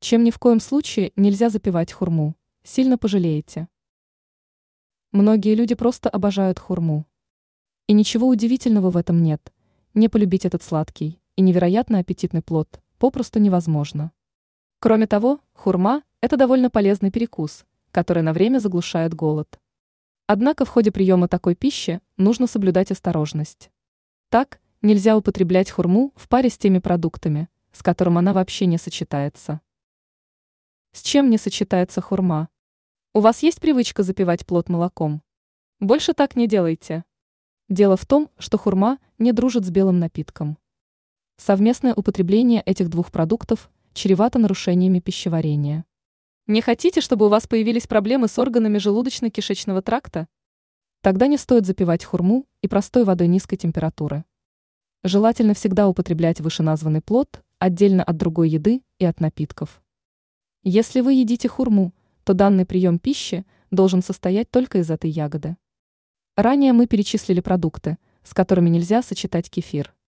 Чем ни в коем случае нельзя запивать хурму, сильно пожалеете. Многие люди просто обожают хурму. И ничего удивительного в этом нет. Не полюбить этот сладкий и невероятно аппетитный плод попросту невозможно. Кроме того, хурма – это довольно полезный перекус, который на время заглушает голод. Однако в ходе приема такой пищи нужно соблюдать осторожность. Так, нельзя употреблять хурму в паре с теми продуктами, с которым она вообще не сочетается. С чем не сочетается хурма? У вас есть привычка запивать плод молоком? Больше так не делайте. Дело в том, что хурма не дружит с белым напитком. Совместное употребление этих двух продуктов чревато нарушениями пищеварения. Не хотите, чтобы у вас появились проблемы с органами желудочно-кишечного тракта? Тогда не стоит запивать хурму и простой водой низкой температуры. Желательно всегда употреблять вышеназванный плод отдельно от другой еды и от напитков. Если вы едите хурму, то данный прием пищи должен состоять только из этой ягоды. Ранее мы перечислили продукты, с которыми нельзя сочетать кефир.